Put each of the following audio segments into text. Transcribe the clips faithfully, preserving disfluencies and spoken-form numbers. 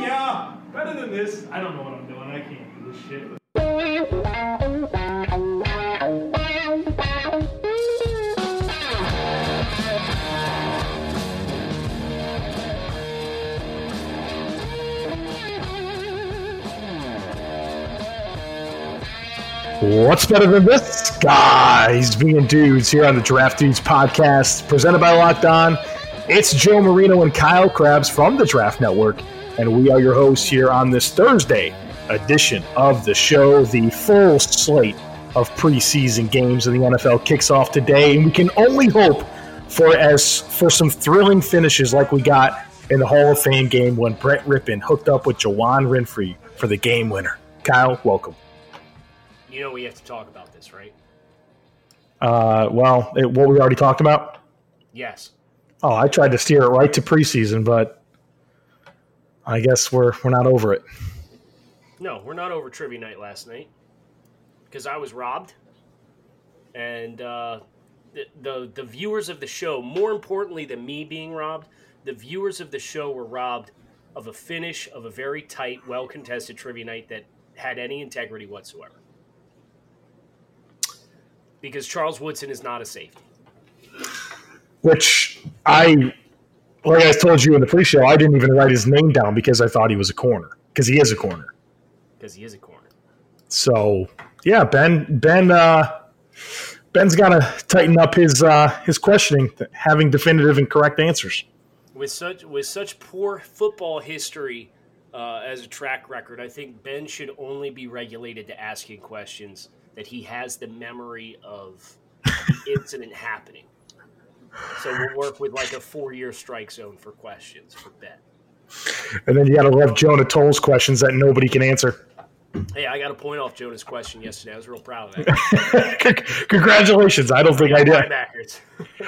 yeah. Better than this. I don't know what I'm doing. I can't do this shit. What's better than this? Guys, being dudes here on the Draft Dudes podcast, presented by Locked On. It's Joe Marino and Kyle Krabs from the Draft Network, and we are your hosts here on this Thursday edition of the show. The full slate of preseason games in the N F L kicks off today, and we can only hope for as for some thrilling finishes like we got in the Hall of Fame game when Brent Rippin hooked up with Jawaan Renfrow for the game winner. Kyle, welcome. You know we have to talk about this, right? Uh, well, it, what we already talked about? Yes. Oh, I tried to steer it right to preseason, but I guess we're we're not over it. No, we're not over trivia night last night because I was robbed, and uh, the, the the viewers of the show, more importantly than me being robbed, the viewers of the show were robbed of a finish of a very tight, well-contested trivia night that had any integrity whatsoever. Because Charles Woodson is not a safety. Which I, like I told you in the pre-show, I didn't even write his name down because I thought he was a corner. Because he is a corner. Because he is a corner. So, yeah, Ben, Ben, uh, Ben's got to tighten up his uh, his questioning, having definitive and correct answers. With such with such poor football history uh, as a track record, I think Ben should only be regulated to asking questions that he has the memory of the incident happening. So we'll work with like a four-year strike zone for questions for Ben. And then you got to love Jonah Toll's questions that nobody can answer. Hey, I got a point off Jonah's question yesterday. I was real proud of that. Congratulations. I don't I think I did. Linebackers.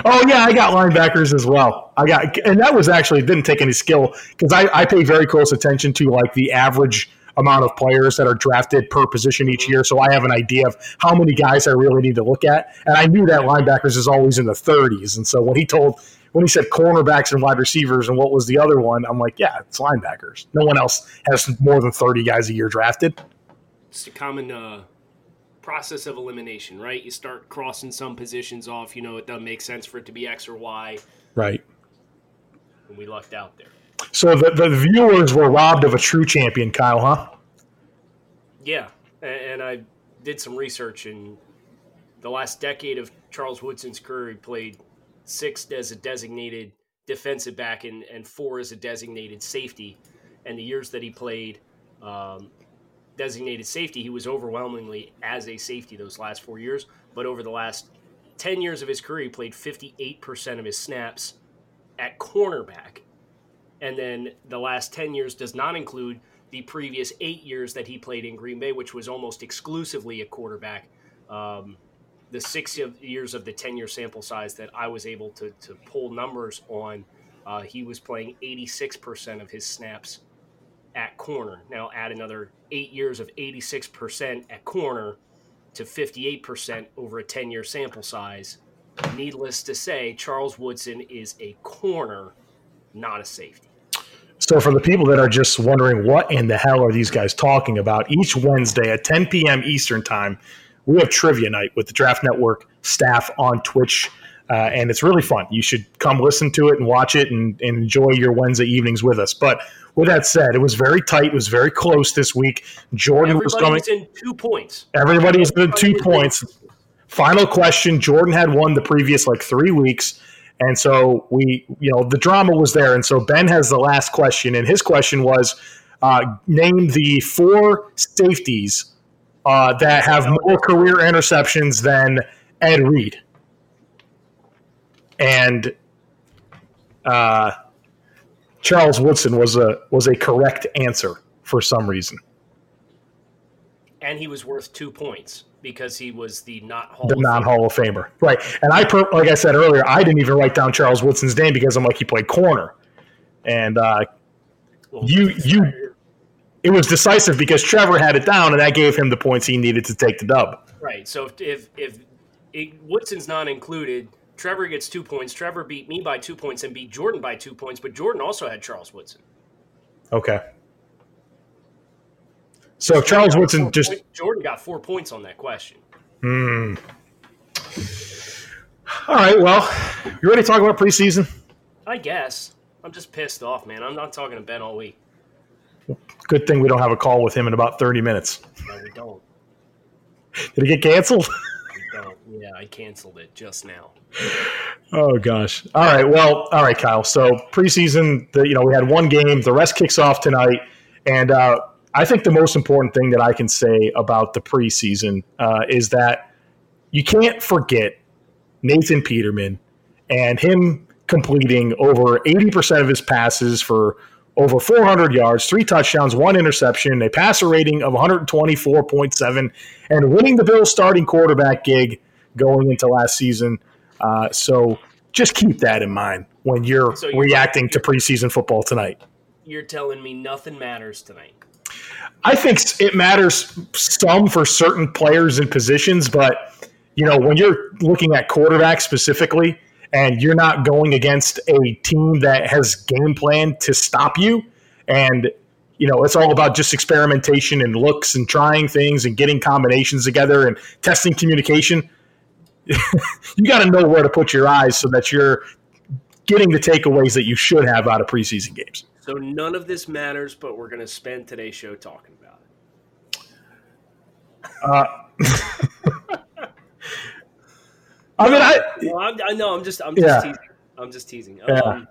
Oh, yeah, I got linebackers as well. I got, and that was actually, it didn't take any skill because I, I pay very close attention to like the average amount of players that are drafted per position each year, so I have an idea of how many guys I really need to look at. And I knew that linebackers is always in the thirties, and so when he told, when he said cornerbacks and wide receivers and what was the other one, I'm like, yeah, it's linebackers. No one else has more than thirty guys a year drafted. It's a common uh, process of elimination, right? You start crossing some positions off. You know, it doesn't make sense for it to be X or Y. Right. And we lucked out there. So the, the viewers were robbed of a true champion, Kyle, huh? Yeah, and I did some research. In the last decade of Charles Woodson's career, he played six as a designated defensive back and, and four as a designated safety. And the years that he played um, designated safety, he was overwhelmingly as a safety those last four years. But over the last ten years of his career, he played fifty-eight percent of his snaps at cornerback. And then the last ten years does not include the previous eight years that he played in Green Bay, which was almost exclusively a quarterback. Um, the six of years of the ten-year sample size that I was able to, to pull numbers on, uh, he was playing eighty-six percent of his snaps at corner. Now add another eight years of eighty-six percent at corner to fifty-eight percent over a ten-year sample size. Needless to say, Charles Woodson is a corner, not a safety. So for the people that are just wondering what in the hell are these guys talking about, each Wednesday at ten p.m. Eastern time, we have trivia night with the Draft Network staff on Twitch, uh, and it's really fun. You should come listen to it and watch it and, and enjoy your Wednesday evenings with us. But with that said, it was very tight. It was very close this week. Jordan Everybody was coming. Was in two points. Everybody was in two points. Final question. Jordan had won the previous like three weeks. And so we, you know, the drama was there. And so Ben has the last question. And his question was, uh, name the four safeties uh, that have more career interceptions than Ed Reed. And uh, Charles Woodson was a was a correct answer for some reason. And he was worth two points. Because he was the not Hall the of non Hall of Famer, right? And I, like I said earlier, I didn't even write down Charles Woodson's name because I'm like, he played corner, and uh, well, you you it was decisive because Trevor had it down, and that gave him the points he needed to take the dub. Right. So if if, if it, Woodson's not included. Trevor gets two points. Trevor beat me by two points and beat Jordan by two points, but Jordan also had Charles Woodson. Okay. So, so Charles Woodson just – Jordan got four points on that question. Hmm. All right, well, you ready to talk about preseason? I guess. I'm just pissed off, man. I'm not talking to Ben all week. Good thing we don't have a call with him in about thirty minutes. No, we don't. Did it get canceled? We don't. Yeah, I canceled it just now. Oh, gosh. All right, well, all right, Kyle. So preseason, the, you know, we had one game. The rest kicks off tonight. And uh, I think the most important thing that I can say about the preseason uh, is that you can't forget Nathan Peterman and him completing over eighty percent of his passes for over four hundred yards, three touchdowns, one interception, a passer rating of one twenty-four point seven, and winning the Bills starting quarterback gig going into last season. Uh, so just keep that in mind when you're, so you're reacting to preseason football tonight. You're telling me nothing matters tonight. I think it matters some for certain players and positions, but you know, when you're looking at quarterbacks specifically and you're not going against a team that has game plan to stop you, and, you know, it's all about just experimentation and looks and trying things and getting combinations together and testing communication, you got to know where to put your eyes so that you're getting the takeaways that you should have out of preseason games. So none of this matters, but we're going to spend today's show talking about it. Uh I mean, I, well, I'm, I know I'm just, I'm just yeah. teasing. I'm just teasing. Yeah. Um,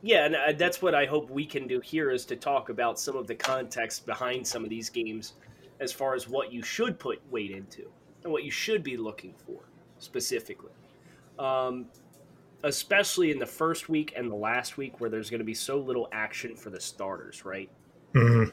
yeah. And I, that's what I hope we can do here is to talk about some of the context behind some of these games, as far as what you should put weight into and what you should be looking for specifically. Um, especially in the first week and the last week where there's going to be so little action for the starters, right? Mm-hmm.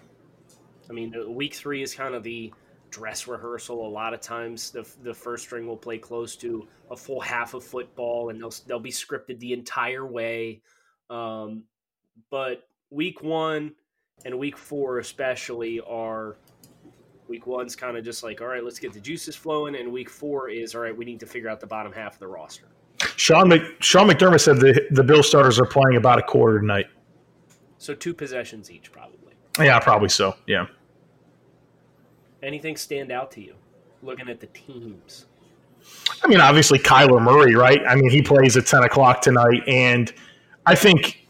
I mean, week three is kind of the dress rehearsal. A lot of times the the first string will play close to a full half of football and they'll they'll be scripted the entire way. Um, but week one and week four especially are week one's kind of just like, all right, let's get the juices flowing. And week four is, all right, we need to figure out the bottom half of the roster. Sean, Mc, Sean McDermott said the, the Bill starters are playing about a quarter tonight. So two possessions each probably. Yeah, probably so. Yeah. Anything stand out to you looking at the teams? I mean, obviously Kyler Murray, right? I mean, he plays at ten o'clock tonight, and I think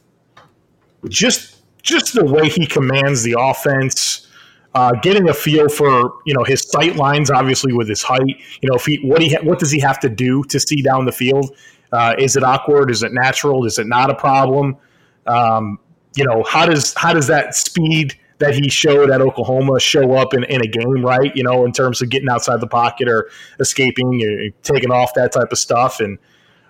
just just the way he commands the offense, uh, getting a feel for, you know, his sight lines, obviously with his height, you know, if he, what, he ha- what does he have to do to see down the field? Uh, is it awkward? Is it natural? Is it not a problem? Um, you know, how does how does that speed – that he showed at Oklahoma show up in, in a game, right? You know, in terms of getting outside the pocket or escaping, or taking off, that type of stuff. And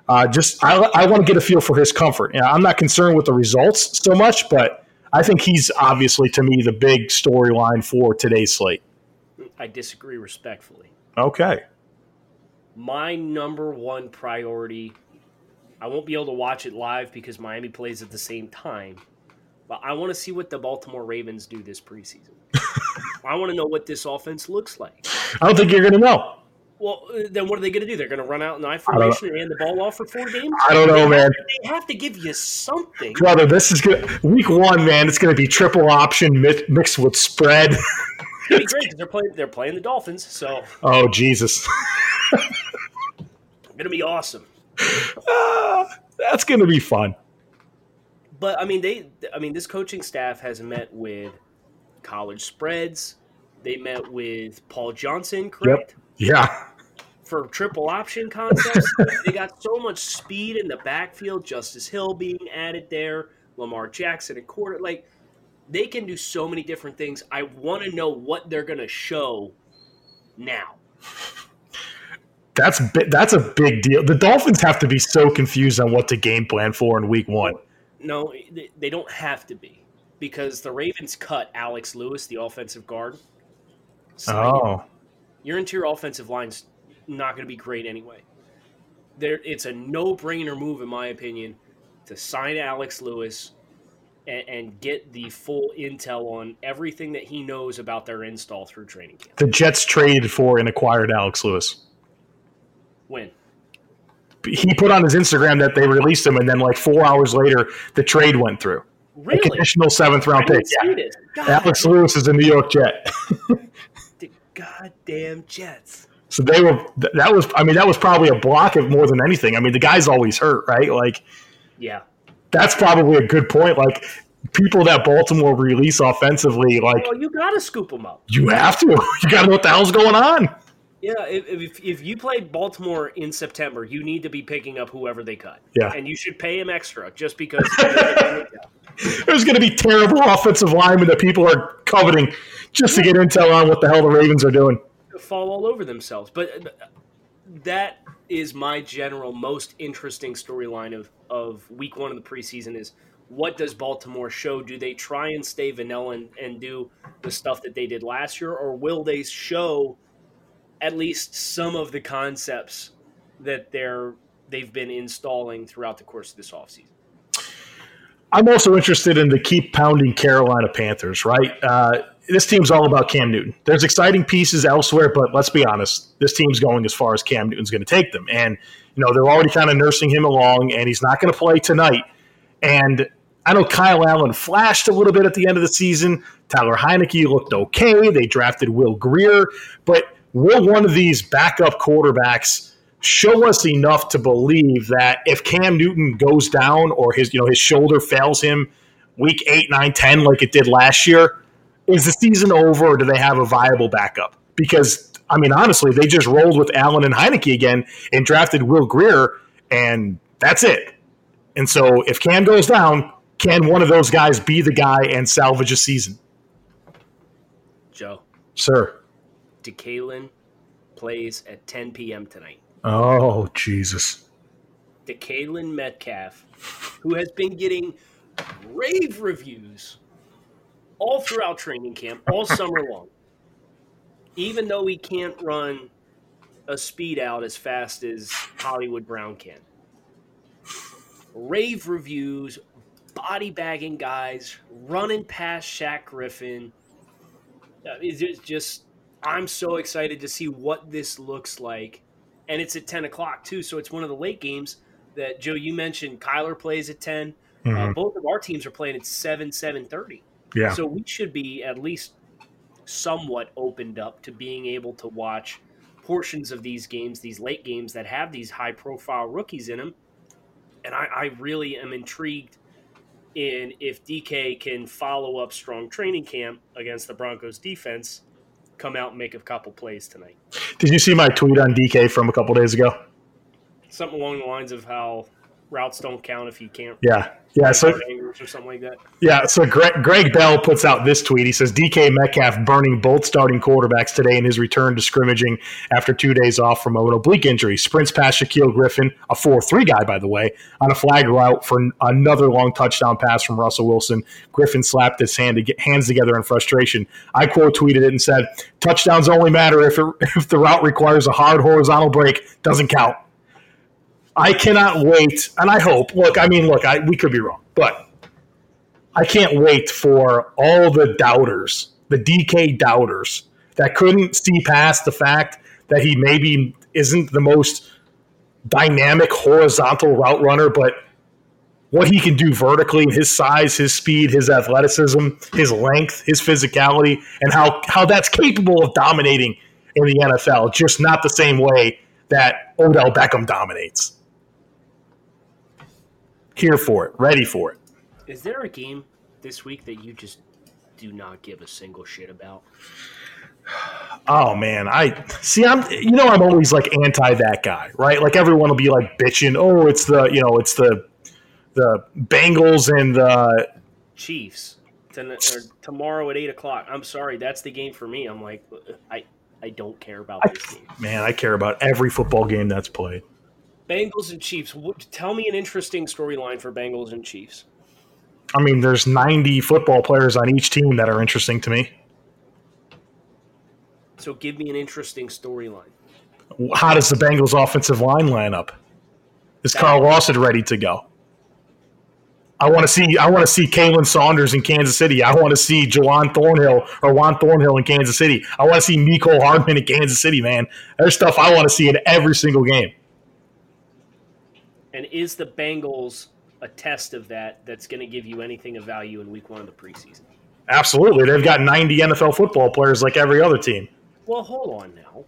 uh, just I, I want to get a feel for his comfort. You know, I'm not concerned with the results so much, but I think he's obviously, to me, the big storyline for today's slate. I disagree respectfully. Okay. My number one priority, I won't be able to watch it live because Miami plays at the same time. But I want to see what the Baltimore Ravens do this preseason. I want to know what this offense looks like. I don't think you're going to know. Well, then what are they going to do? They're going to run out in I formation and hand the ball off for four games? I don't know, man. They have to give you something. Brother, this is good. Week one, man, it's going to be triple option mixed with spread. It'll be great because they're playing, they're playing the Dolphins. So. Oh, Jesus. It's going to be awesome. Uh, that's going to be fun. But I mean, they. I mean, this coaching staff has met with college spreads. They met with Paul Johnson, correct? Yep. Yeah. For triple option concepts, they got so much speed in the backfield. Justice Hill being added there, Lamar Jackson and quarter. Like, they can do so many different things. I want to know what they're going to show now. That's that's a big deal. The Dolphins have to be so confused on what to game plan for in week one. No, they don't have to be, because the Ravens cut Alex Lewis, the offensive guard. So oh. Your interior offensive line's not going to be great anyway. There, it's a no-brainer move, in my opinion, to sign Alex Lewis and, and get the full intel on everything that he knows about their install through training camp. The Jets traded for and acquired Alex Lewis. win. He put on his Instagram that they released him, and then like four hours later, the trade went through. Really? A conditional seventh-round pick. Yeah. Alex Lewis is a New York Jet. The goddamn Jets. So they were – that was – I mean, that was probably a block of more than anything. I mean, the guy's always hurt, right? Like – yeah. That's probably a good point. Like, people that Baltimore release offensively, like – well, you got to scoop them up. You have to. You got to know what the hell's going on. Yeah, if if you play Baltimore in September, you need to be picking up whoever they cut. Yeah. And you should pay him extra just because – there's going to be terrible offensive linemen that people are coveting just to get intel on what the hell the Ravens are doing. Fall all over themselves. But that is my general most interesting storyline of, of week one of the preseason is what does Baltimore show? Do they try and stay vanilla and, and do the stuff that they did last year, or will they show at least some of the concepts that they're they've been installing throughout the course of this offseason? I'm also interested in the keep pounding Carolina Panthers, right? Uh, this team's all about Cam Newton. There's exciting pieces elsewhere, but let's be honest, this team's going as far as Cam Newton's going to take them. And, you know, they're already kind of nursing him along, and he's not going to play tonight. And I know Kyle Allen flashed a little bit at the end of the season. Tyler Heinicke looked okay. They drafted Will Greer. But will one of these backup quarterbacks show us enough to believe that if Cam Newton goes down or his, you know, his shoulder fails him week eight, nine, ten like it did last year, is the season over, or do they have a viable backup? Because, I mean, honestly, they just rolled with Allen and Heinicke again and drafted Will Greer, and that's it. And so if Cam goes down, can one of those guys be the guy and salvage a season? Joe. Sir. DeKalen plays at ten p.m. tonight. Oh, Jesus. DeKalen Metcalf, who has been getting rave reviews all throughout training camp, all summer long, even though he can't run a speed out as fast as Hollywood Brown can. Rave reviews, body bagging guys, running past Shaq Griffin. It's just, I'm so excited to see what this looks like. And it's at ten o'clock, too, so it's one of the late games that, Joe, you mentioned Kyler plays at ten. Mm-hmm. Uh, both of our teams are playing at seven, seven thirty. Yeah. So we should be at least somewhat opened up to being able to watch portions of these games, these late games that have these high-profile rookies in them. And I, I really am intrigued in if D K can follow up strong training camp against the Broncos defense, come out and make a couple plays tonight. Did you see my tweet on D K from a couple days ago? Something along the lines of how routes don't count if you can't. Yeah. Yeah, so, or something like that. Yeah, so Greg, Greg Bell puts out this tweet. He says, D K Metcalf burning both starting quarterbacks today in his return to scrimmaging after two days off from an oblique injury. Sprints past Shaquille Griffin, a four three guy, by the way, on a flag route for another long touchdown pass from Russell Wilson. Griffin slapped his hand to get, hands together in frustration. I quote tweeted it and said, touchdowns only matter if, it, if the route requires a hard horizontal break. Doesn't count. I cannot wait, and I hope. Look, I mean, look, I, we could be wrong, but I can't wait for all the doubters, the D K doubters, that couldn't see past the fact that he maybe isn't the most dynamic horizontal route runner, but what he can do vertically, his size, his speed, his athleticism, his length, his physicality, and how, how that's capable of dominating in the N F L, just not the same way that Odell Beckham dominates. Here for it, ready for it. Is there a game this week that you just do not give a single shit about? Oh man, I see. I'm, you know, I'm always like anti that guy, right? Like everyone will be like bitching. Oh, it's the, you know, it's the the Bengals and the Chiefs tomorrow at eight o'clock. I'm sorry, that's the game for me. I'm like, I I don't care about I, this game. Man, I care about every football game that's played. Bengals and Chiefs. Tell me an interesting storyline for Bengals and Chiefs. I mean, there's ninety football players on each team that are interesting to me. So give me an interesting storyline. How does the Bengals offensive line line up? Is that Carl Lawson ready to go? I want to see. I want to see Kalen Saunders in Kansas City. I want to see Jawaan Thornhill or Juan Thornhill in Kansas City. I want to see Mecole Hardman in Kansas City. Man, there's stuff I want to see in every single game. And is the Bengals a test of that that's going to give you anything of value in week one of the preseason? Absolutely. They've got ninety N F L football players like every other team. Well, hold on now.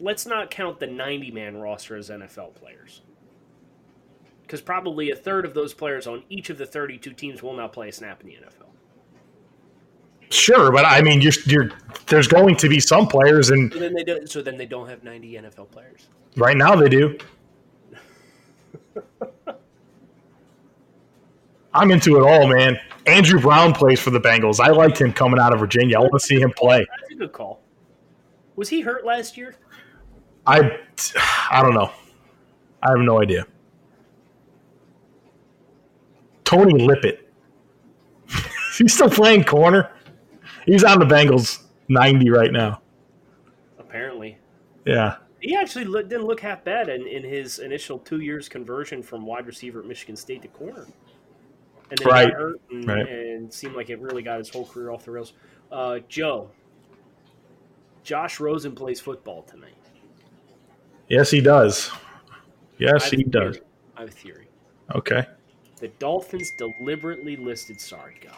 Let's not count the ninety-man roster as N F L players, because probably a third of those players on each of the thirty-two teams will not play a snap in the N F L. Sure, but I mean, you're, you're, there's going to be some players, and so then they don't, so then they don't have ninety N F L players. Right now, they do. I'm into it all, man. Andrew Brown plays for the Bengals. I liked him coming out of Virginia. I want to see him play. That's a good call. Was he hurt last year? I, I don't know. I have no idea. Tony Lippett. He's still playing corner. He's on the Bengals ninety right now. Apparently. Yeah. He actually look, didn't look half bad in, in his initial two years conversion from wide receiver at Michigan State to corner. And then right. Got hurt and, right. and seemed like it really got his whole career off the rails. Uh, Joe, Josh Rosen plays football tonight. Yes, he does. Yes, he does. Theory. I have a theory. Okay. The Dolphins deliberately listed, sorry, God.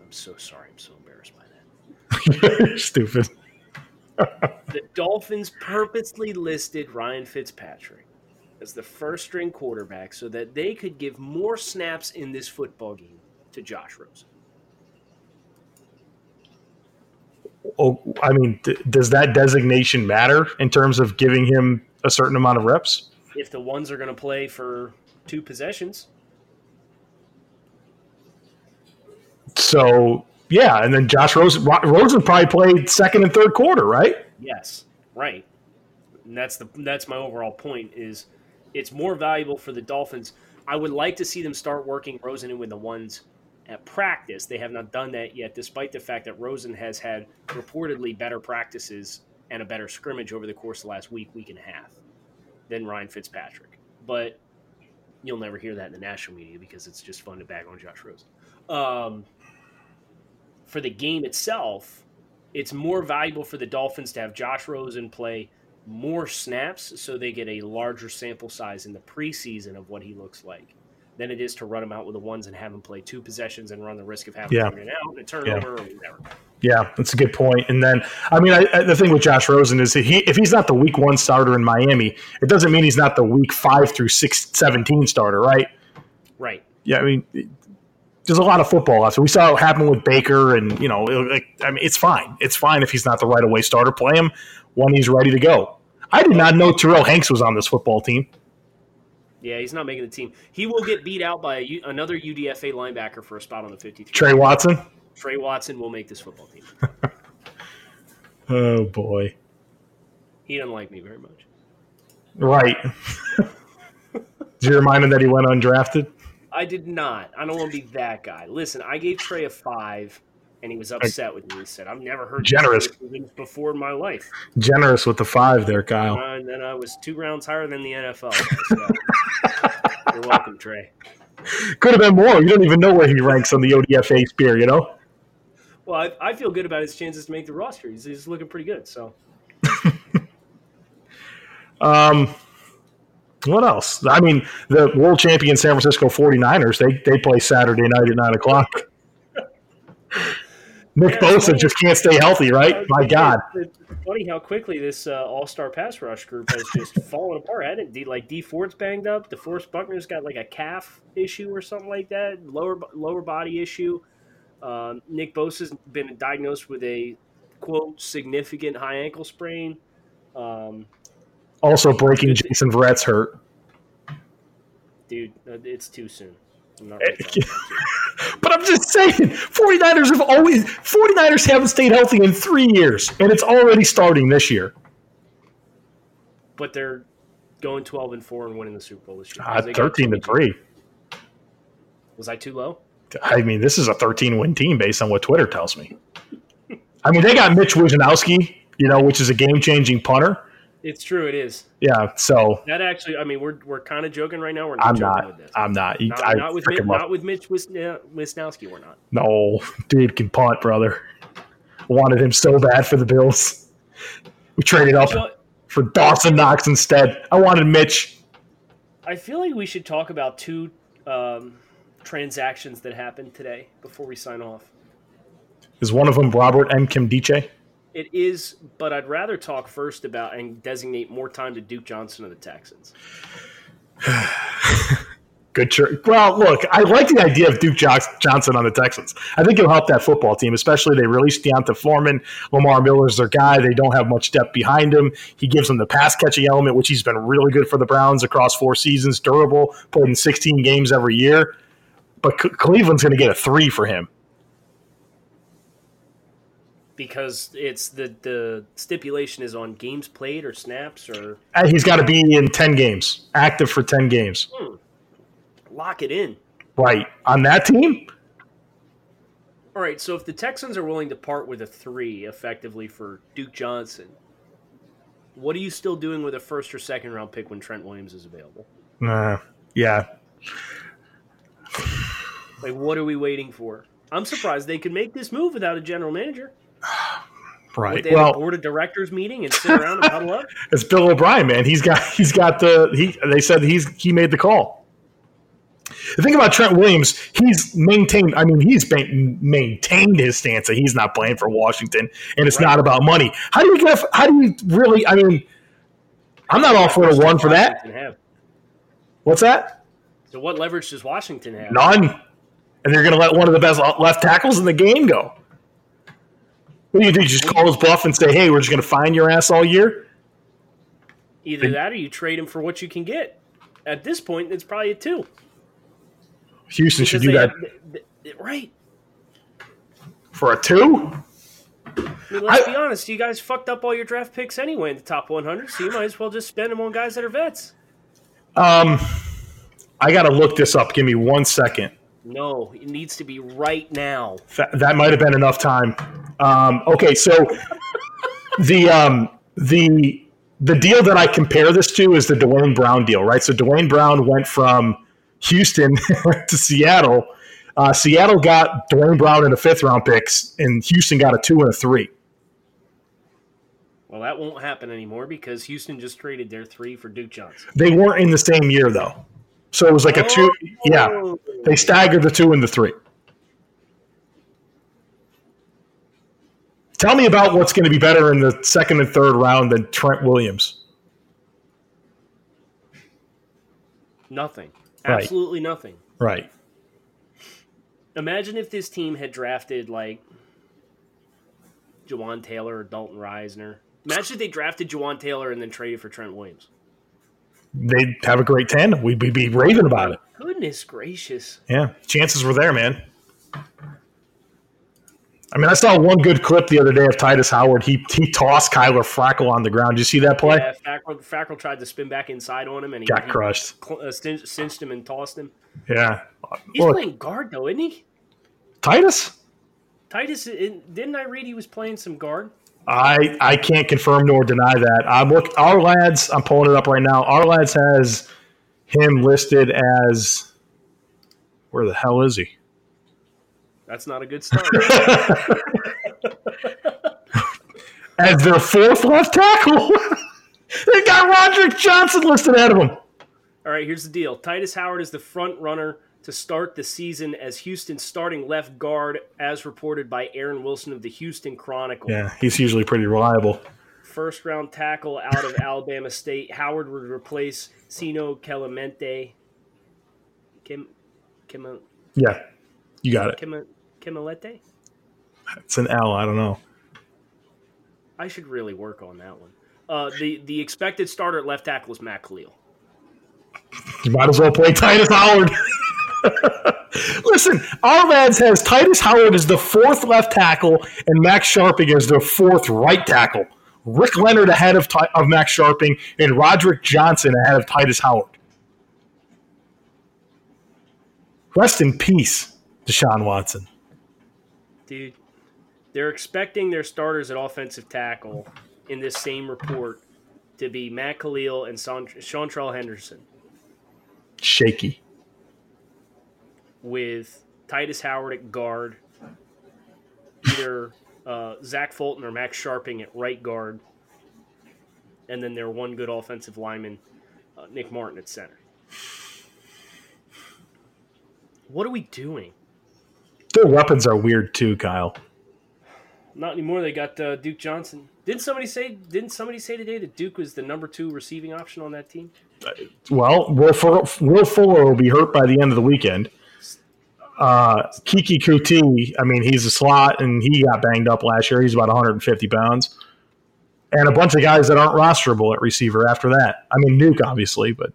I'm so sorry. I'm so embarrassed by that. You're stupid. The Dolphins purposely listed Ryan Fitzpatrick as the first-string quarterback so that they could give more snaps in this football game to Josh Rosen. Oh, I mean, th- does that designation matter in terms of giving him a certain amount of reps? If the ones are going to play for two possessions. So, yeah, and then Josh Rosen, Rosen probably played second and third quarter, right? Yes, right. And that's the that's my overall point is it's more valuable for the Dolphins. I would like to see them start working Rosen in with the ones at practice. They have not done that yet, despite the fact that Rosen has had reportedly better practices and a better scrimmage over the course of the last week, week and a half than Ryan Fitzpatrick. But you'll never hear that in the national media because it's just fun to bag on Josh Rosen. Um, for the game itself, it's more valuable for the Dolphins to have Josh Rosen play more snaps so they get a larger sample size in the preseason of what he looks like than it is to run him out with the ones and have him play two possessions and run the risk of having yeah. him out and a turnover yeah. or whatever. Yeah, that's a good point. And then, I mean, I, I, the thing with Josh Rosen is he, if he's not the week one starter in Miami, it doesn't mean he's not the week five through six, seventeen starter, right? Right. Yeah, I mean, it, there's a lot of football left. So we saw what happened with Baker, and, you know, it, like, I mean, it's fine. It's fine if he's not the right-away starter. Play him when he's ready to go. I did not know Terrell Hanks was on this football team. Yeah, he's not making the team. He will get beat out by a, another U D F A linebacker for a spot on the fifty-three. Trey Watson? Trey Watson will make this football team. Oh, boy. He doesn't like me very much. Right. Did you remind him that he went undrafted? I did not. I don't want to be that guy. Listen, I gave Trey a five, and he was upset with me. He said, I've never heard generous before in my life. Generous with the five there, Kyle. Uh, and then I was two rounds higher than the N F L. So you're welcome, Trey. Could have been more. You don't even know where he ranks on the O D F A spear, you know? Well, I, I feel good about his chances to make the roster. He's, he's looking pretty good. So, um. What else? I mean, the world champion San Francisco 49ers, they they play Saturday night at nine o'clock. Nick yeah, Bosa just can't stay healthy, right? Uh, My God. It's funny how quickly this uh, all-star pass rush group has just fallen apart. I didn't, like, D Ford's banged up. DeForest Buckner's got, like, a calf issue or something like that, lower lower body issue. Um, Nick Bosa's been diagnosed with a, quote, significant high ankle sprain. Um Also breaking Jason Verrett's hurt. Dude, it's too soon. I'm not really too soon. But I'm just saying, 49ers have always 49ers haven't stayed healthy in three years, and it's already starting this year. But they're going twelve and four and winning the Super Bowl this year. Uh, thirteen to three. Was I too low? I mean, this is a thirteen win team based on what Twitter tells me. I mean, they got Mitch Wishnowsky, you know, which is a game changing punter. It's true. It is. Yeah. So that actually, I mean, we're we're kind of joking right now. We're not. I'm joking not. With this. I'm not. Not, I, not with Mitch, not with Mitch Wisnowski. We're not. No, dude can punt, brother. Wanted him so bad for the Bills. We traded up so, for Dawson Knox instead. I wanted Mitch. I feel like we should talk about two um, transactions that happened today before we sign off. Is one of them Robert Nkemdiche? It is, but I'd rather talk first about and designate more time to Duke Johnson of the Texans. Good choice. Well, look, I like the idea of Duke Johnson on the Texans. I think he'll help that football team, especially they released Deonta Foreman. Lamar Miller's their guy. They don't have much depth behind him. He gives them the pass-catching element, which he's been really good for the Browns across four seasons, durable, played in sixteen games every year. But C- Cleveland's going to get a three for him. Because it's the, the stipulation is on games played or snaps or – he's got to be in ten games, active for ten games. Hmm. Lock it in. Right. On that team? All right, so if the Texans are willing to part with a three effectively for Duke Johnson, what are you still doing with a first or second round pick when Trent Williams is available? Uh, yeah. Like, what are we waiting for? I'm surprised they could make this move without a general manager. Right. Would they well, have a board of directors meeting and sit around and huddle up? It's Bill O'Brien, man. He's got he's got the he they said he's he made the call. The thing about Trent Williams, he's maintained I mean, he's maintained his stance that he's not playing for Washington and it's right. not about money. How do you get how do you really I mean I'm not all for a one for that. What's that? So what leverage does Washington have? None. And they're going to let one of the best left tackles in the game go. What do you do? You just call his bluff and say, hey, we're just going to fine your ass all year? Either that or you trade him for what you can get. At this point, it's probably a two. Houston because should do that. Have, right. For a two? I mean, let's I, be honest. You guys fucked up all your draft picks anyway in the top one hundred, so you might as well just spend them on guys that are vets. Um, I got to look this up. Give me one second. No, it needs to be right now. That, that might have been enough time. Um, okay, so the um, the the deal that I compare this to is the Dwayne Brown deal, right? So Dwayne Brown went from Houston to Seattle. Uh, Seattle got Dwayne Brown in the fifth round picks, and Houston got a two and a three. Well, that won't happen anymore because Houston just traded their three for Duke Johnson. They weren't in the same year, though. So it was like a two. Yeah. They staggered the two and the three. Tell me about what's going to be better in the second and third round than Trent Williams. Nothing. Absolutely right. Nothing. Right. Imagine if this team had drafted like Jawaan Taylor or Dalton Risner. Imagine if they drafted Jawaan Taylor and then traded for Trent Williams. They'd have a great tandem. We'd be raving about it. Goodness gracious. Yeah. Chances were there, man. I mean, I saw one good clip the other day of Titus Howard. He he tossed Kyler Frackel on the ground. Did you see that play? Yeah, Frackel, Frackel tried to spin back inside on him, and he got crushed. He cinched him and tossed him. Yeah. He's Look, playing guard, though, isn't he? Titus? Titus, didn't I read he was playing some guard? I, I can't confirm nor deny that. I'm look, our lads, I'm pulling it up right now. Our lads has him listed as where the hell is he? That's not a good start. As their fourth left tackle. They got Roderick Johnson listed ahead of him. All right, here's the deal. Titus Howard is the front runner to start the season as Houston's starting left guard, as reported by Aaron Wilson of the Houston Chronicle. Yeah, he's usually pretty reliable. First-round tackle out of Alabama State. Howard would replace Sino Kelemente. Kim, Kim, yeah, you got it. Kim, Kimelete? It's an L, I don't know. I should really work on that one. Uh, the, the expected starter at left tackle is Matt Khalil. You might as well play Titus Howard. Listen, our lads has Titus Howard as the fourth left tackle and Max Sharping as the fourth right tackle. Rick Leonard ahead of, of Max Sharping and Roderick Johnson ahead of Titus Howard. Rest in peace, Deshaun Watson. Dude, they're expecting their starters at offensive tackle in this same report to be Matt Khalil and Chantrell Henderson. Shaky. With Titus Howard at guard, either uh, Zach Fulton or Max Sharping at right guard, and then their one good offensive lineman, uh, Nick Martin at center. What are we doing? Their weapons are weird too, Kyle. Not anymore. They got uh, Duke Johnson. Didn't somebody say? Didn't somebody say today that Duke was the number two receiving option on that team? Uh, well, Will Fuller, Will Fuller will be hurt by the end of the weekend. Uh, Kiki Kuti, I mean, he's a slot, and he got banged up last year. He's about one hundred fifty pounds. And a bunch of guys that aren't rosterable at receiver after that. I mean, Nuke, obviously, but...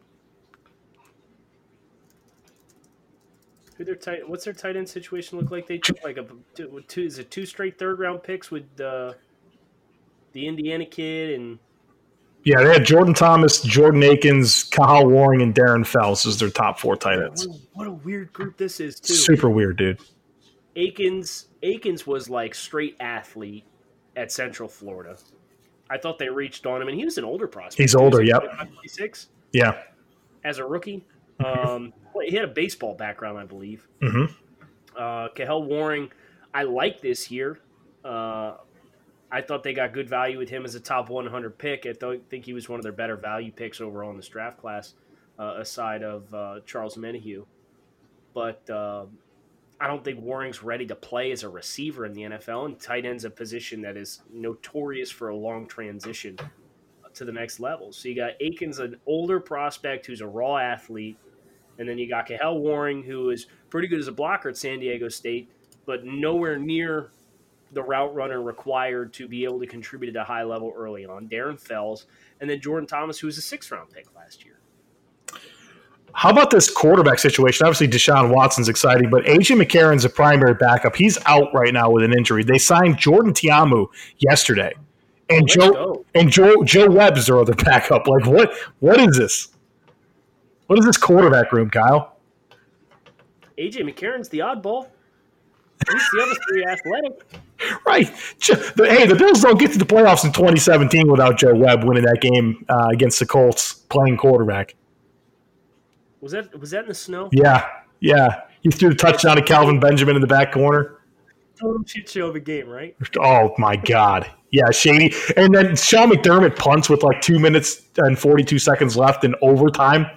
Who their tight, what's their tight end situation look like? They took like a two, is it two straight third-round picks with uh, the Indiana kid and... Yeah, they had Jordan Thomas, Jordan Akins, Kahal Waring, and Darren Fells as their top four tight ends. What a weird group this is, too. Super weird, dude. Akins Akins was like straight athlete at Central Florida. I thought they reached on him, and he was an older prospect. He's older, he was like, yep. twenty-six? Yeah. As a rookie. Um, he had a baseball background, I believe. Mm-hmm. Uh, Kahal Waring, I like this year. Uh I thought they got good value with him as a top one hundred pick. I th- think he was one of their better value picks overall in this draft class, uh, aside of uh, Charles Menahue. But uh, I don't think Waring's ready to play as a receiver in the N F L, and tight end's a position that is notorious for a long transition to the next level. So you got Akins, an older prospect who's a raw athlete, and then you got Kahal Waring, who is pretty good as a blocker at San Diego State, but nowhere near – the route runner required to be able to contribute at a high level early on, Darren Fells, and then Jordan Thomas, who was a sixth-round pick last year. How about this quarterback situation? Obviously, Deshaun Watson's exciting, but A J. McCarron's a primary backup. He's out right now with an injury. They signed Jordan Tiamu yesterday, and Let's Joe go. and Joe Joe Webb's their other backup. Like what? What is this? What is this quarterback room, Kyle? A J. McCarron's the oddball. At least the other three athletic. Right. Hey, the Bills don't get to the playoffs in twenty seventeen without Joe Webb winning that game uh, against the Colts playing quarterback. Was that was that in the snow? Yeah. Yeah. He threw the touchdown to Calvin Benjamin in the back corner. Total shit show of a game, right? Oh, my God. Yeah, shady. And then Sean McDermott punts with like two minutes and forty-two seconds left in overtime.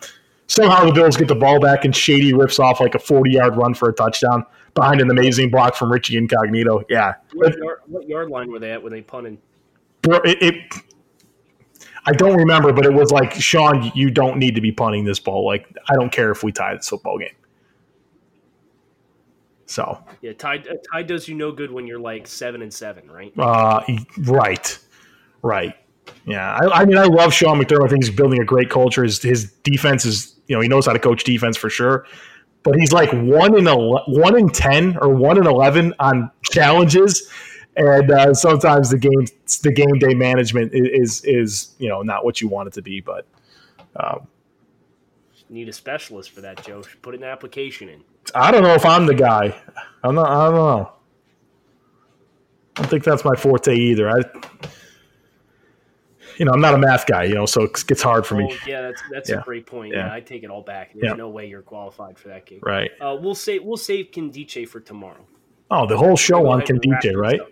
Somehow the Bills get the ball back, and Shady rips off like a forty-yard run for a touchdown behind an amazing block from Richie Incognito. Yeah. What yard, what yard line were they at when they punted? It, it, I don't remember, but it was like, Sean, you don't need to be punting this ball. Like, I don't care if we tie this football game. So. Yeah, tie, tie does you no good when you're like seven and seven, right? Uh, right. Right. Yeah, I, I mean, I love Sean McDermott. I think he's building a great culture. His, his defense is, you know, he knows how to coach defense for sure. But he's like one in ele- one in ten or one in eleven on challenges, and uh, sometimes the game the game day management is is you know not what you want it to be. But um, need a specialist for that, Joe. Put an application in. I don't know if I'm the guy. I'm not. I don't know. I don't think that's my forte either. I. You know, I'm not a math guy, you know, so it gets hard for me. Oh, yeah, that's that's yeah. a great point. Yeah. yeah, I take it all back. There's yeah. no way you're qualified for that game. Right. Uh, we'll save we'll save Nkemdiche for tomorrow. Oh, the whole show we'll on Nkemdiche, right? Stuff.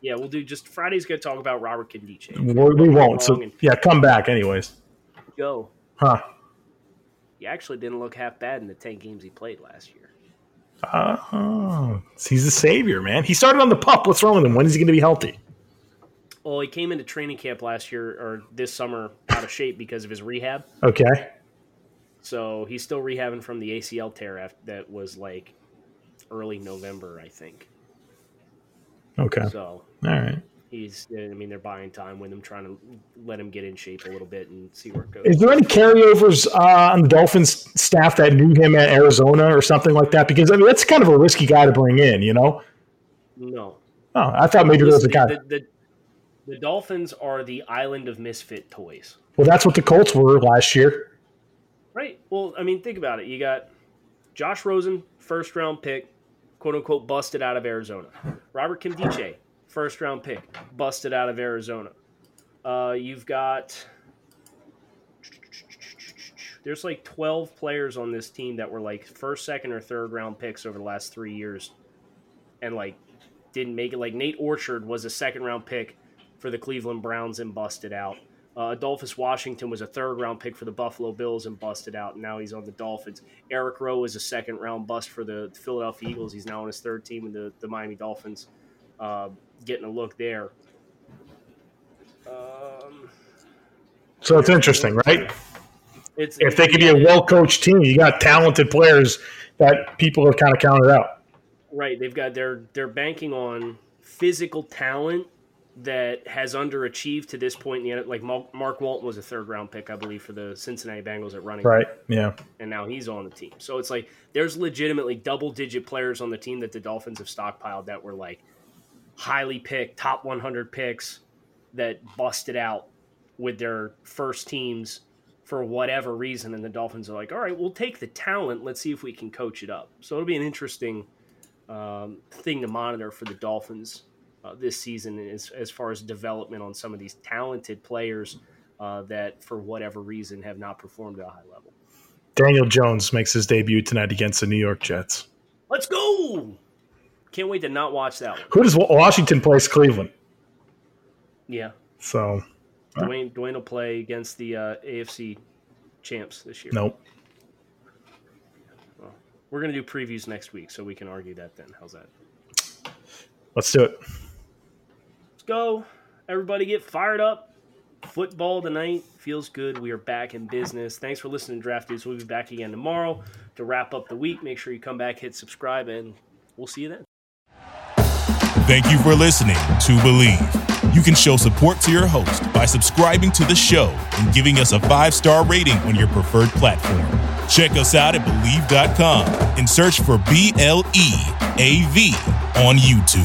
Yeah, we'll do just Friday's going to talk about Robert Nkemdiche. We'll, we won't. So and, yeah, come back anyways. Go. Huh. He actually didn't look half bad in the ten games he played last year. Uh, oh, he's the savior, man. He started on the pup. What's wrong with him? When is he going to be healthy? Well, he came into training camp last year or this summer out of shape because of his rehab. Okay. So he's still rehabbing from the A C L tear after, that was like early November, I think. Okay. So all right. He's, I mean, they're buying time with him, trying to let him get in shape a little bit and see where it goes. Is there any carryovers uh, on the Dolphins staff that knew him at Arizona or something like that? Because I mean, that's kind of a risky guy to bring in, you know? No. Oh, I thought maybe there was a guy. The, the, The Dolphins are the island of misfit toys. Well, that's what the Colts were last year. Right. Well, I mean, think about it. You got Josh Rosen, first-round pick, quote-unquote, busted out of Arizona. Robert Nkemdiche, first-round pick, busted out of Arizona. Uh, you've got – there's like twelve players on this team that were like first, second, or third-round picks over the last three years and like didn't make it. Like Nate Orchard was a second-round pick for the Cleveland Browns and busted out. Uh, Adolphus Washington was a third-round pick for the Buffalo Bills and busted out, and now he's on the Dolphins. Eric Rowe was a second-round bust for the Philadelphia Eagles. He's now on his third team with the, the Miami Dolphins, uh, getting a look there. Um, so it's interesting, right? It's, if they could be a well-coached team, you got talented players that people have kind of counted out. Right, they've got they're they're banking on physical talent that has underachieved to this point in the end. Like Mark Walton was a third-round pick, I believe, for the Cincinnati Bengals at running back. Right, yeah. And now he's on the team. So it's like there's legitimately double-digit players on the team that the Dolphins have stockpiled that were like highly picked, top one hundred picks that busted out with their first teams for whatever reason, and the Dolphins are like, all right, we'll take the talent. Let's see if we can coach it up. So it'll be an interesting um, thing to monitor for the Dolphins uh, this season as, as far as development on some of these talented players uh, that for whatever reason have not performed at a high level. Daniel Jones makes his debut tonight against the New York Jets. Let's go! Can't wait to not watch that one. Who does Washington play? Cleveland. Yeah. So... Dwayne, Dwayne will play against the uh, A F C champs this year. Nope. Well, we're going to do previews next week, so we can argue that then. How's that? Let's do it. Let's go. Everybody get fired up. Football tonight feels good. We are back in business. Thanks for listening to Draft Dudes. We'll be back again tomorrow to wrap up the week. Make sure you come back, hit subscribe, and we'll see you then. Thank you for listening to Believe. You can show support to your host by subscribing to the show and giving us a five-star rating on your preferred platform. Check us out at Believe dot com and search for B L E A V on YouTube.